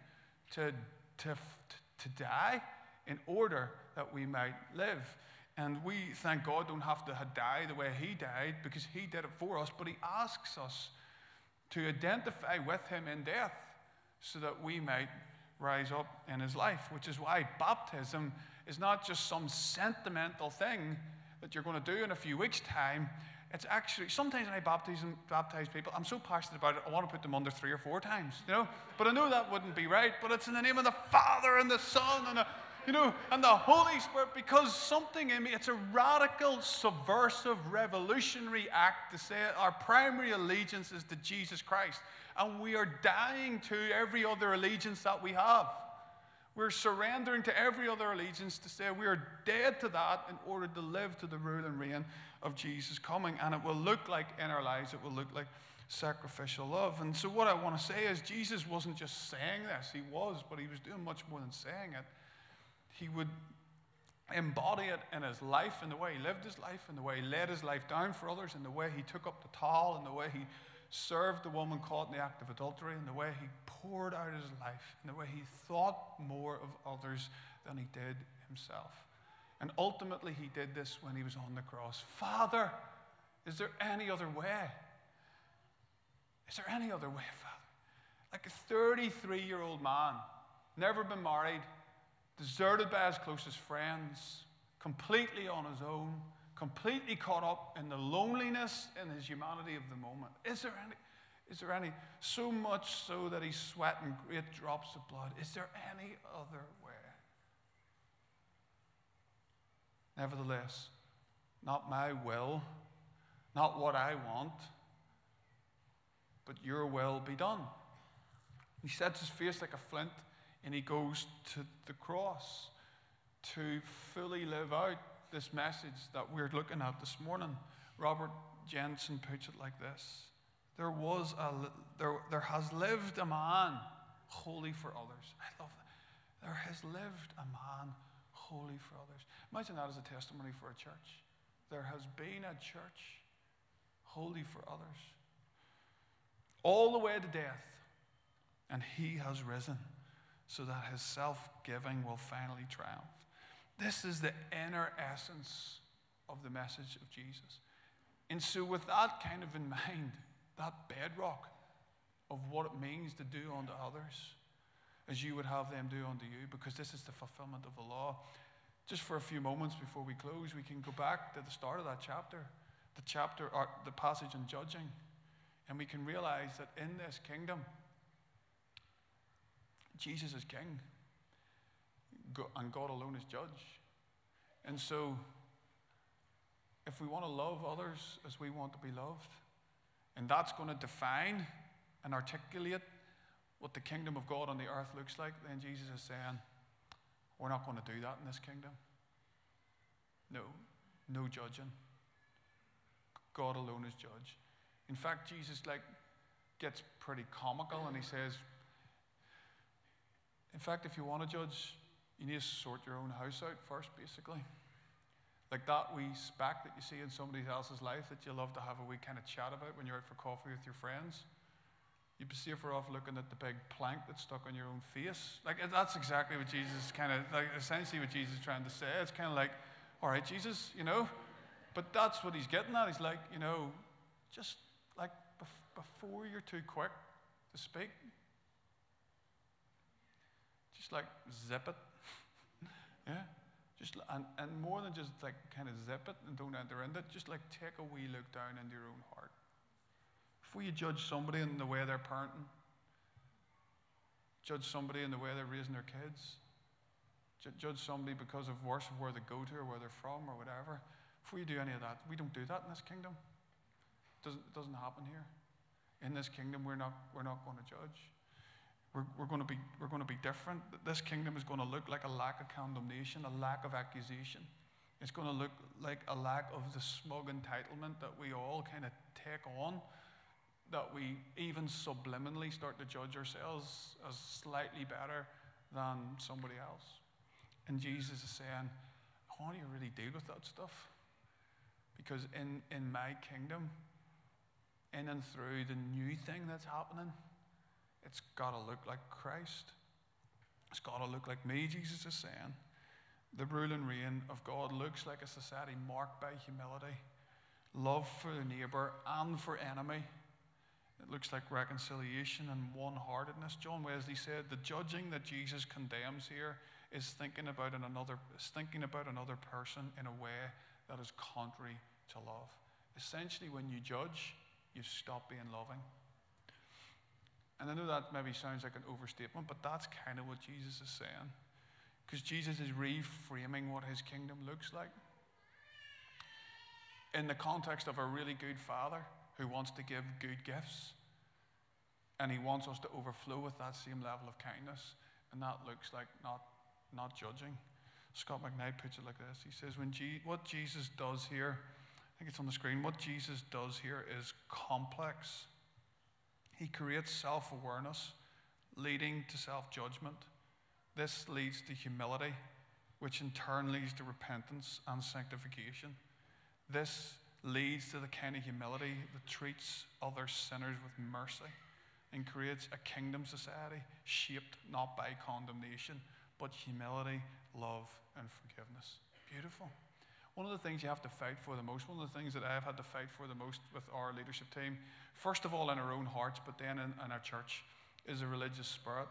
to, to, to die in order that we might live. And we, thank God, don't have to die the way he died, because he did it for us. But he asks us to identify with him in death so that we might rise up in his life, which is why baptism is not just some sentimental thing that you're going to do in a few weeks' time. It's actually, sometimes when I baptize, baptize people, I'm so passionate about it, I want to put them under three or four times, you know? But I know that wouldn't be right, but it's in the name of the Father and the Son and the... You know, and the Holy Spirit, because something in me, it's a radical, subversive, revolutionary act to say our primary allegiance is to Jesus Christ. And we are dying to every other allegiance that we have. We're surrendering to every other allegiance to say we are dead to that in order to live to the rule and reign of Jesus coming. And it will look like in our lives, it will look like sacrificial love. And so what I want to say is Jesus wasn't just saying this. He was, but he was doing much more than saying it. He would embody it in his life, in the way he lived his life, in the way he laid his life down for others, in the way he took up the towel, in the way he served the woman caught in the act of adultery, in the way he poured out his life, in the way he thought more of others than he did himself. And ultimately, he did this when he was on the cross. Father, is there any other way? Is there any other way, Father? Like a thirty-three-year-old man, never been married, deserted by his closest friends, completely on his own, completely caught up in the loneliness and his humanity of the moment. Is there any, is there any, so much so that he's sweating great drops of blood, is there any other way? Nevertheless, not my will, not what I want, but your will be done. He sets his face like a flint, and he goes to the cross to fully live out this message that we're looking at this morning. Robert Jensen puts it like this: There was a there there has lived a man holy for others. I love that. There has lived a man holy for others. Imagine that as a testimony for a church. There has been a church holy for others. All the way to death, and he has risen, so that his self-giving will finally triumph. This is the inner essence of the message of Jesus. And so with that kind of in mind, that bedrock of what it means to do unto others as you would have them do unto you, because this is the fulfillment of the law. Just for a few moments before we close, we can go back to the start of that chapter, the chapter or the passage in Judging, and we can realize that in this kingdom, Jesus is king, and God alone is judge. And so, if we want to love others as we want to be loved, and that's going to define and articulate what the kingdom of God on the earth looks like, then Jesus is saying, we're not going to do that in this kingdom. No, no judging. God alone is judge. In fact, Jesus like gets pretty comical and he says, in fact, if you want to judge, you need to sort your own house out first, basically. Like that wee speck that you see in somebody else's life that you love to have a wee kind of chat about when you're out for coffee with your friends. You'd be safer off looking at the big plank that's stuck on your own face. Like, that's exactly what Jesus kind of, like, essentially what Jesus is trying to say. It's kind of like, all right, Jesus, you know. But that's what he's getting at. He's like, you know, just like bef- before you're too quick to speak, just like zip it. Yeah. Just and, and more than just like kind of zip it and don't enter into it, just like take a wee look down into your own heart. Before you judge somebody in the way they're parenting, judge somebody in the way they're raising their kids, judge somebody because of worse of where they go to or where they're from or whatever, before you do any of that, we don't do that in this kingdom. It doesn't, it doesn't happen here. In this kingdom, we're not we're not going to judge. We're, we're going to be we're going to be different. This kingdom is going to look like a lack of condemnation, a lack of accusation. It's going to look like a lack of the smug entitlement that we all kind of take on, that we even subliminally start to judge ourselves as slightly better than somebody else. And Jesus is saying, how do you really deal with that stuff? Because in, in my kingdom, in and through the new thing that's happening, it's got to look like Christ. It's got to look like me, Jesus is saying. The rule and reign of God looks like a society marked by humility, love for the neighbor and for enemy. It looks like reconciliation and one-heartedness. John Wesley said, the judging that Jesus condemns here is thinking about an another, is thinking about another person in a way that is contrary to love. Essentially, when you judge, you stop being loving. And I know that maybe sounds like an overstatement, but that's kind of what Jesus is saying. Because Jesus is reframing what his kingdom looks like. In the context of a really good father who wants to give good gifts, and he wants us to overflow with that same level of kindness, and that looks like not, not judging. Scott McKnight puts it like this. He says, "When Je- what Jesus does here, I think it's on the screen, what Jesus does here is complex. He creates self-awareness, leading to self-judgment. This leads to humility, which in turn leads to repentance and sanctification. This leads to the kind of humility that treats other sinners with mercy and creates a kingdom society shaped not by condemnation, but humility, love, and forgiveness." Beautiful. One of the things you have to fight for the most, one of the things that I've had to fight for the most with our leadership team, first of all in our own hearts, but then in, in our church, is a religious spirit.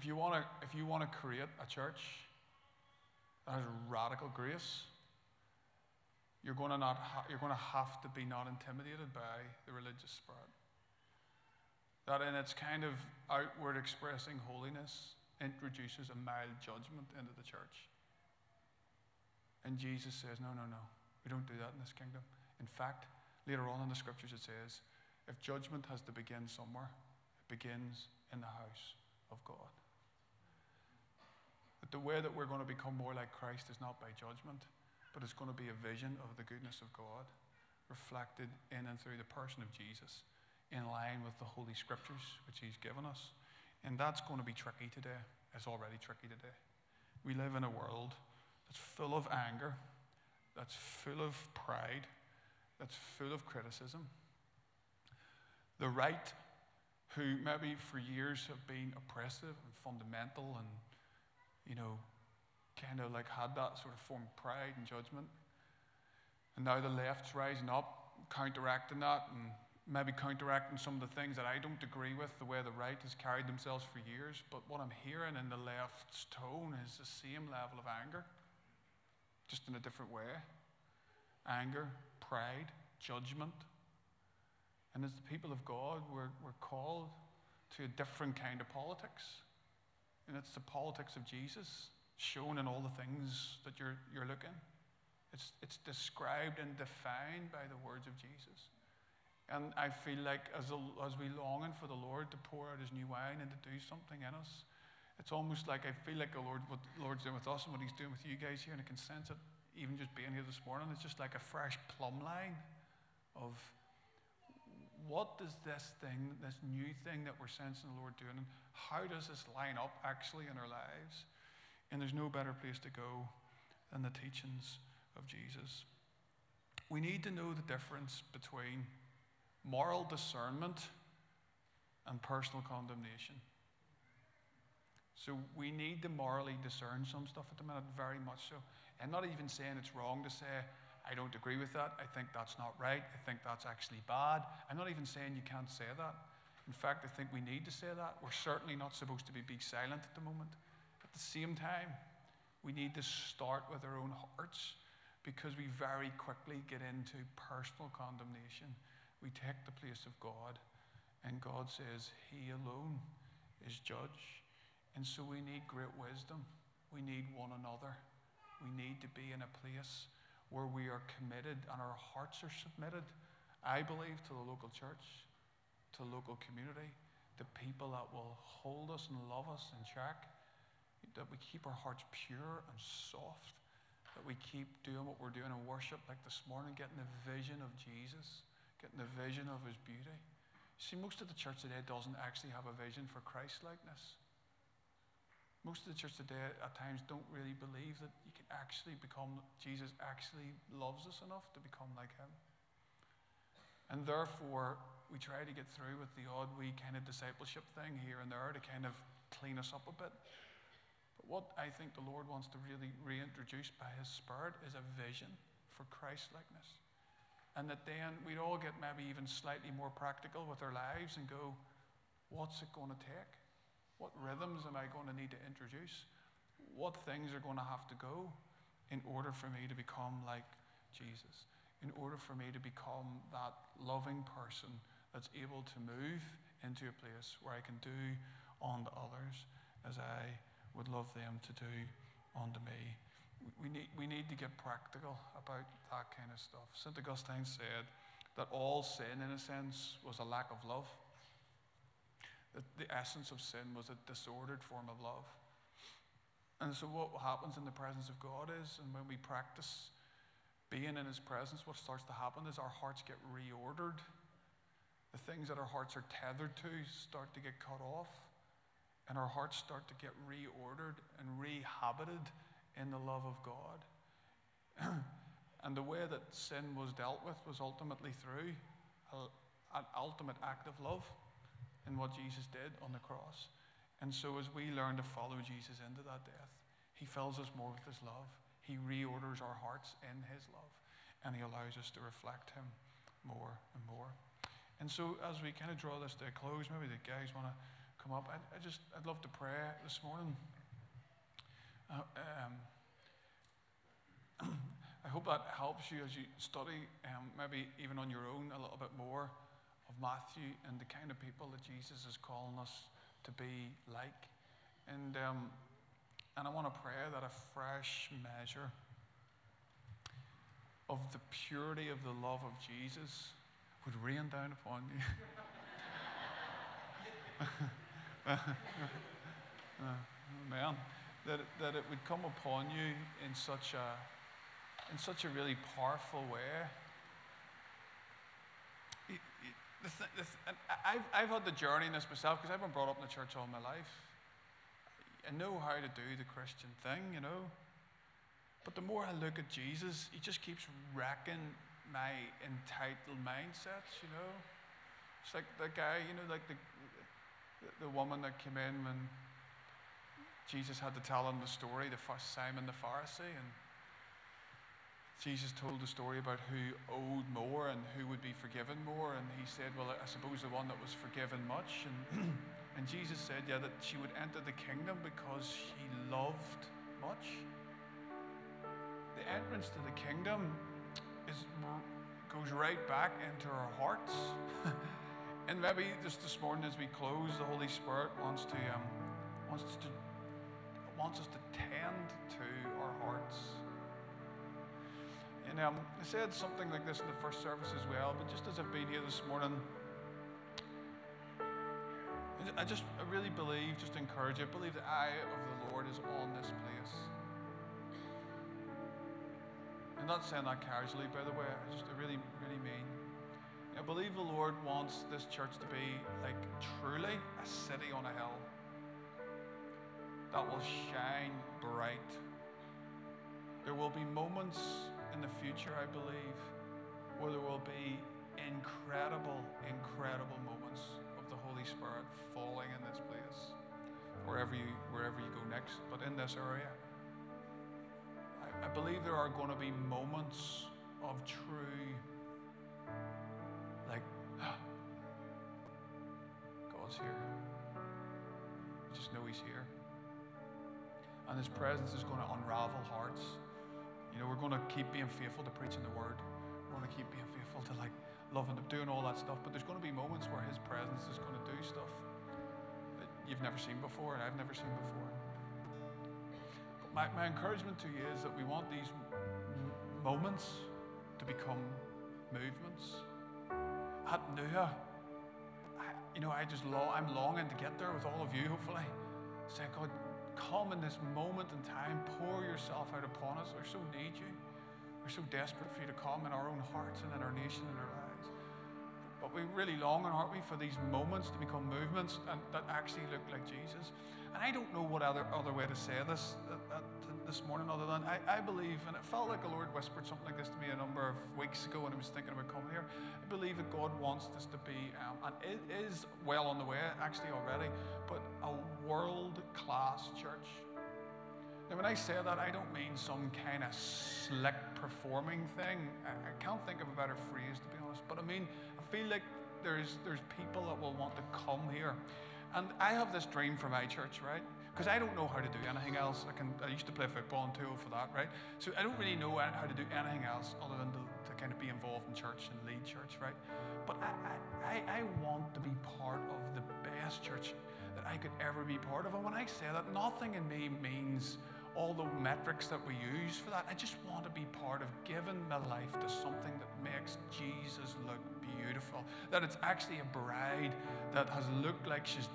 If you want to, if you want to create a church that has radical grace, you're going to not, ha- you're going to have to be not intimidated by the religious spirit. That in its kind of outward expressing holiness introduces a mild judgment into the church. And Jesus says, no, no, no, we don't do that in this kingdom. In fact, later on in the scriptures it says, if judgment has to begin somewhere, it begins in the house of God. But the way that we're going to become more like Christ is not by judgment, but it's going to be a vision of the goodness of God reflected in and through the person of Jesus, in line with the Holy Scriptures which he's given us. And that's going to be tricky today. It's already tricky today. We live in a world that's full of anger, that's full of pride, that's full of criticism. The right, who maybe for years have been oppressive and fundamental and, you know, kind of like had that sort of form of pride and judgment. And now the left's rising up, counteracting that and maybe counteracting some of the things that I don't agree with, the way the right has carried themselves for years. But what I'm hearing in the left's tone is the same level of anger, just in a different way. Anger, pride, judgment. And as the people of God, we're, we're called to a different kind of politics. And it's the politics of Jesus, shown in all the things that you're you're looking. It's, it's described and defined by the words of Jesus. And I feel like as a, as we longing for the Lord to pour out his new wine and to do something in us, it's almost like I feel like the Lord, what the Lord's doing with us and what he's doing with you guys here, and I can sense it even just being here this morning, it's just like a fresh plumb line of what does this thing, this new thing that we're sensing the Lord doing, how does this line up actually in our lives? And there's no better place to go than the teachings of Jesus. We need to know the difference between moral discernment and personal condemnation. So we need to morally discern some stuff at the minute, very much so. I'm not even saying it's wrong to say, I don't agree with that, I think that's not right, I think that's actually bad. I'm not even saying you can't say that. In fact, I think we need to say that. We're certainly not supposed to be being silent at the moment. At the same time, we need to start with our own hearts, because we very quickly get into personal condemnation. We take the place of God, and God says he alone is judge. And so we need great wisdom. We need one another. We need to be in a place where we are committed and our hearts are submitted, I believe, to the local church, to the local community, the people that will hold us and love us in check, that we keep our hearts pure and soft, that we keep doing what we're doing in worship like this morning, getting the vision of Jesus, getting the vision of his beauty. See, most of the church today doesn't actually have a vision for Christ-likeness. Most of the church today at times don't really believe that you can actually become, Jesus actually loves us enough to become like him. And therefore, we try to get through with the odd wee kind of discipleship thing here and there to kind of clean us up a bit. But what I think the Lord wants to really reintroduce by his Spirit is a vision for Christ-likeness. And that then we'd all get maybe even slightly more practical with our lives and go, what's it going to take? What rhythms am I going to need to introduce? What things are going to have to go in order for me to become like Jesus? In order for me to become that loving person that's able to move into a place where I can do unto others as I would love them to do unto me. We need, we need to get practical about that kind of stuff. Saint Augustine said that all sin, in a sense, was a lack of love. That the essence of sin was a disordered form of love. And so what happens in the presence of God is, and when we practice being in his presence, what starts to happen is our hearts get reordered. The things that our hearts are tethered to start to get cut off, and our hearts start to get reordered and rehabited in the love of God. And the way that sin was dealt with was ultimately through a, an ultimate act of love in what Jesus did on the cross. And so as we learn to follow Jesus into that death, he fills us more with his love. He reorders our hearts in his love, and he allows us to reflect him more and more. And so as we kind of draw this to a close, maybe the guys want to come up. I, I just, I'd love to pray this morning. Uh, um, I hope that helps you as you study, um, maybe even on your own a little bit more, of Matthew and the kind of people that Jesus is calling us to be like. And um, and I want to pray that a fresh measure of the purity of the love of Jesus would rain down upon you. Amen. That it, that it would come upon you in such a in such a really powerful way. It, it, the th- the th- and I've I've had the journey in this myself, because I've been brought up in the church all my life. I know how to do the Christian thing, you know. But the more I look at Jesus, he just keeps wrecking my entitled mindsets, you know. It's like that guy, you know, like the the, the woman that came in when Jesus had to tell him the story, the first Simon the Pharisee, and Jesus told the story about who owed more and who would be forgiven more, and he said, well, I suppose the one that was forgiven much, and and Jesus said, yeah, that she would enter the kingdom because she loved much. The entrance to the kingdom is goes right back into our hearts. And maybe just this morning as we close, the Holy Spirit wants to um, wants us to wants us to tend to our hearts. And um, I said something like this in the first service as well, but just as I've been here this morning, I just I really believe, just encourage you, I believe the eye of the Lord is on this place. I'm not saying that casually, by the way. I just I really, really mean. I believe the Lord wants this church to be like truly a city on a hill that will shine bright. There will be moments in the future, I believe, where there will be incredible, incredible moments of the Holy Spirit falling in this place, wherever you wherever you go next, but in this area. I, I believe there are going to be moments of true, like, God's here. You just know he's here. And his presence is going to unravel hearts. You know, we're going to keep being faithful to preaching the word. We're going to keep being faithful to, like, loving and doing all that stuff. But there's going to be moments where his presence is going to do stuff that you've never seen before and I've never seen before. But my, my encouragement to you is that we want these moments to become movements. At Nua, I, you know, I just long, I'm longing to get there with all of you, hopefully. Say, God, come in this moment in time, pour yourself out upon us. We so need you. We're so desperate for you to come in our own hearts and in our nation and our lives. But we really long, aren't we, for these moments to become movements and that actually look like Jesus. And I don't know what other other way to say this uh, uh, this morning other than I, I believe, and it felt like the Lord whispered something like this to me a number of weeks ago when I was thinking about coming here. I believe that God wants this to be, um, and it is well on the way actually already, but a world-class church. Now, when I say that, I don't mean some kind of slick performing thing. I, I can't think of a better phrase, to be honest. But I mean, I feel like there's there's people that will want to come here. And I have this dream for my church, right? Because I don't know how to do anything else. I can. I used to play football and too old for that, right? So I don't really know how to do anything else other than to, to kind of be involved in church and lead church, right? But I, I, I want to be part of the best church that I could ever be part of. And when I say that, nothing in me means all the metrics that we use for that. I just want to be part of giving my life to something that makes Jesus look beautiful. That it's actually a bride that has looked like she's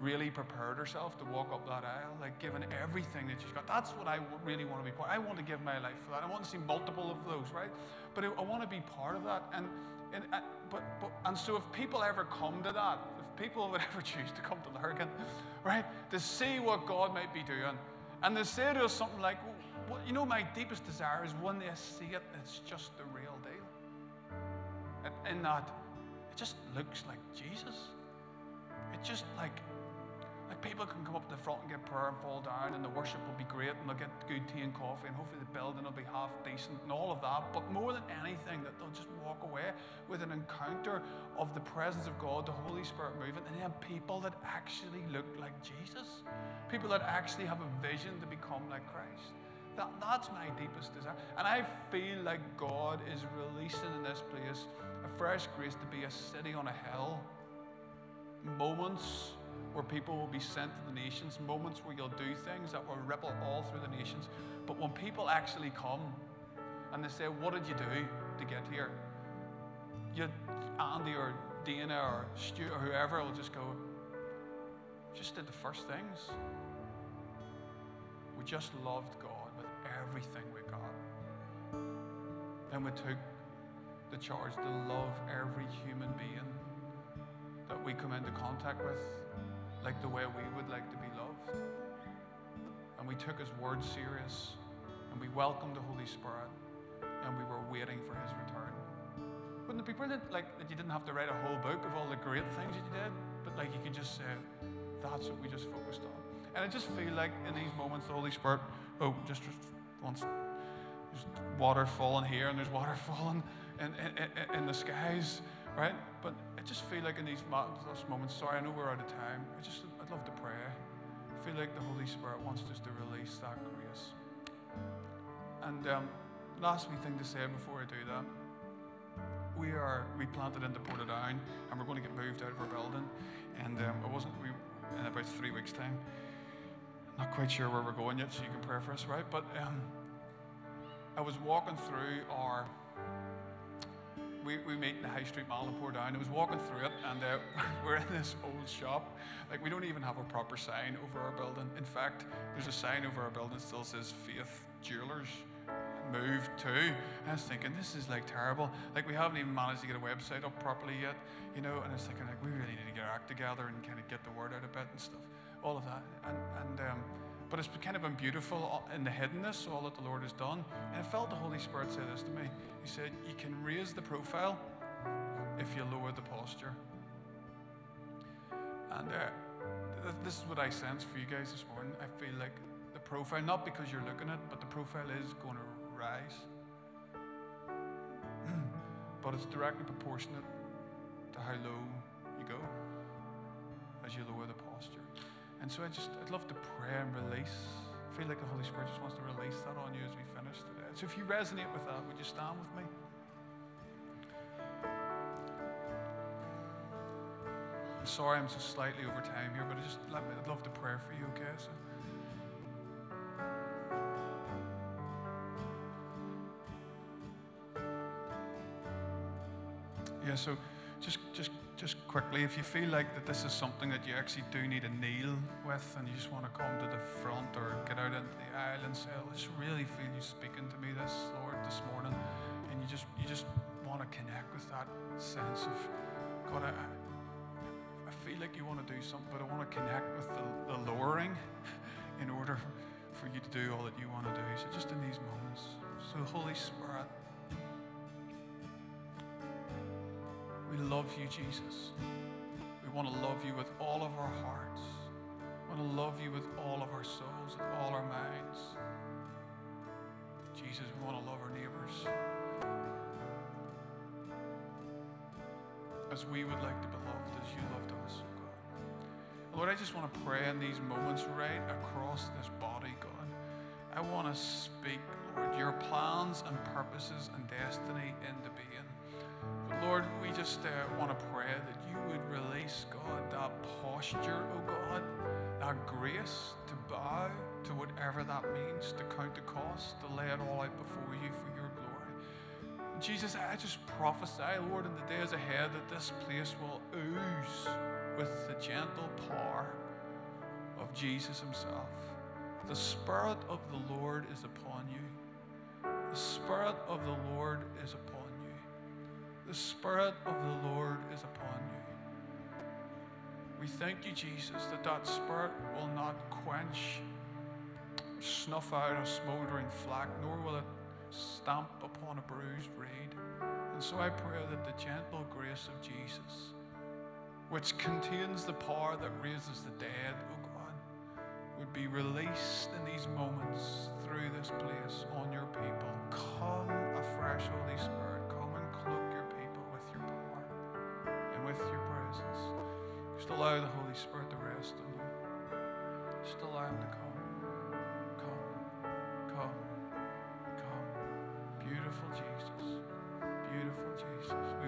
really prepared herself to walk up that aisle, like giving everything that she's got. That's what I really want to be part of. I want to give my life for that. I want to see multiple of those, right? But I want to be part of that. And and uh, but, but and so if people ever come to that, if people would ever choose to come to Lurgan, right, to see what God might be doing, and they say to us something like, well, well, you know, my deepest desire is when they see it, it's just the real deal. And in that, it just looks like Jesus. It just like, like people can come up to the front and get prayer and fall down, and the worship will be great, and they'll get good tea and coffee, and hopefully the building will be half decent and all of that. But more than anything, that they'll just walk away with an encounter of the presence of God, the Holy Spirit moving, and then people that actually look like Jesus. People that actually have a vision to become like Christ. That, that's my deepest desire. And I feel like God is releasing in this place a fresh grace to be a city on a hill. Moments where people will be sent to the nations. Moments where you'll do things that will ripple all through the nations. But when people actually come and they say, what did you do to get here? You, Andy or Dana or Stu or whoever will just go, just did the first things. We just loved God. Everything we got. And we took the charge to love every human being that we come into contact with, like the way we would like to be loved. And we took his word serious, and we welcomed the Holy Spirit, and we were waiting for his return. Wouldn't it be brilliant, like, that you didn't have to write a whole book of all the great things that you did, but like you could just say, that's what we just focused on. And I just feel like in these moments, the Holy Spirit, oh, just once there's water falling here and there's water falling in, in, in the skies, right? But I just feel like in these moments, sorry, I know we're out of time. I just, I'd love to pray. I feel like the Holy Spirit wants us to release that grace. And um, last wee thing to say before I do that, we are, we planted into Portadown and we're going to get moved out of our building. And um, it wasn't, we, in about three weeks' time. Not quite sure where we're going yet, so you can pray for us, right? But um, I was walking through our, we, we meet in the High Street Mall in Portadown. I was walking through it, and uh, we're in this old shop. Like, we don't even have a proper sign over our building. In fact, there's a sign over our building that still says Faith Jewelers. moved to. And I was thinking, this is like terrible. Like we haven't even managed to get a website up properly yet, you know. And I was thinking, like, we really need to get our act together and kind of get the word out a bit and stuff, all of that. And and um, but it's kind of been beautiful in the hiddenness, all that the Lord has done. And I felt the Holy Spirit say this to me. He said, you can raise the profile if you lower the posture. And uh, th- this is what I sense for you guys this morning. I feel like the profile, not because you're looking at it, but the profile is going to rise. But it's directly proportionate to how low you go as you lower the posture. And so I just, I'd love to pray and release. I feel like the Holy Spirit just wants to release that on you as we finish today. So if you resonate with that, would you stand with me? I'm sorry I'm so slightly over time here, but I just, I'd love to pray for you, okay? So. Yeah, so just just just quickly, if you feel like that this is something that you actually do need to kneel with and you just want to come to the front or get out into the aisle and say, I just really feel you speaking to me this, Lord, this morning, and you just you just want to connect with that sense of, God, I, I feel like you want to do something, but I want to connect with the, the lowering in order for you to do all that you want to do. So just in these moments, so Holy Spirit, we love you, Jesus. We want to love you with all of our hearts. We want to love you with all of our souls, with all our minds. Jesus, we want to love our neighbors as we would like to be loved, as you loved us, God. Lord, I just want to pray in these moments right across this body, God. I want to speak, Lord, your plans and purposes and destiny into being. Lord, we just uh, want to pray that you would release, God, that posture, oh God, that grace to bow to whatever that means, to count the cost, to lay it all out before you for your glory. Jesus, I just prophesy, Lord, in the days ahead that this place will ooze with the gentle power of Jesus himself. The Spirit of the Lord is upon you. The Spirit of the Lord is upon you. The Spirit of the Lord is upon you. We thank you, Jesus, that that Spirit will not quench, snuff out a smoldering flack, nor will it stamp upon a bruised reed. And so I pray that the gentle grace of Jesus, which contains the power that raises the dead, oh God, would be released in these moments through this place on your people. Come afresh, Holy Spirit. With your presence. Just allow the Holy Spirit to rest on you. Just allow him to come. Come. Come. Come. Beautiful Jesus. Beautiful Jesus.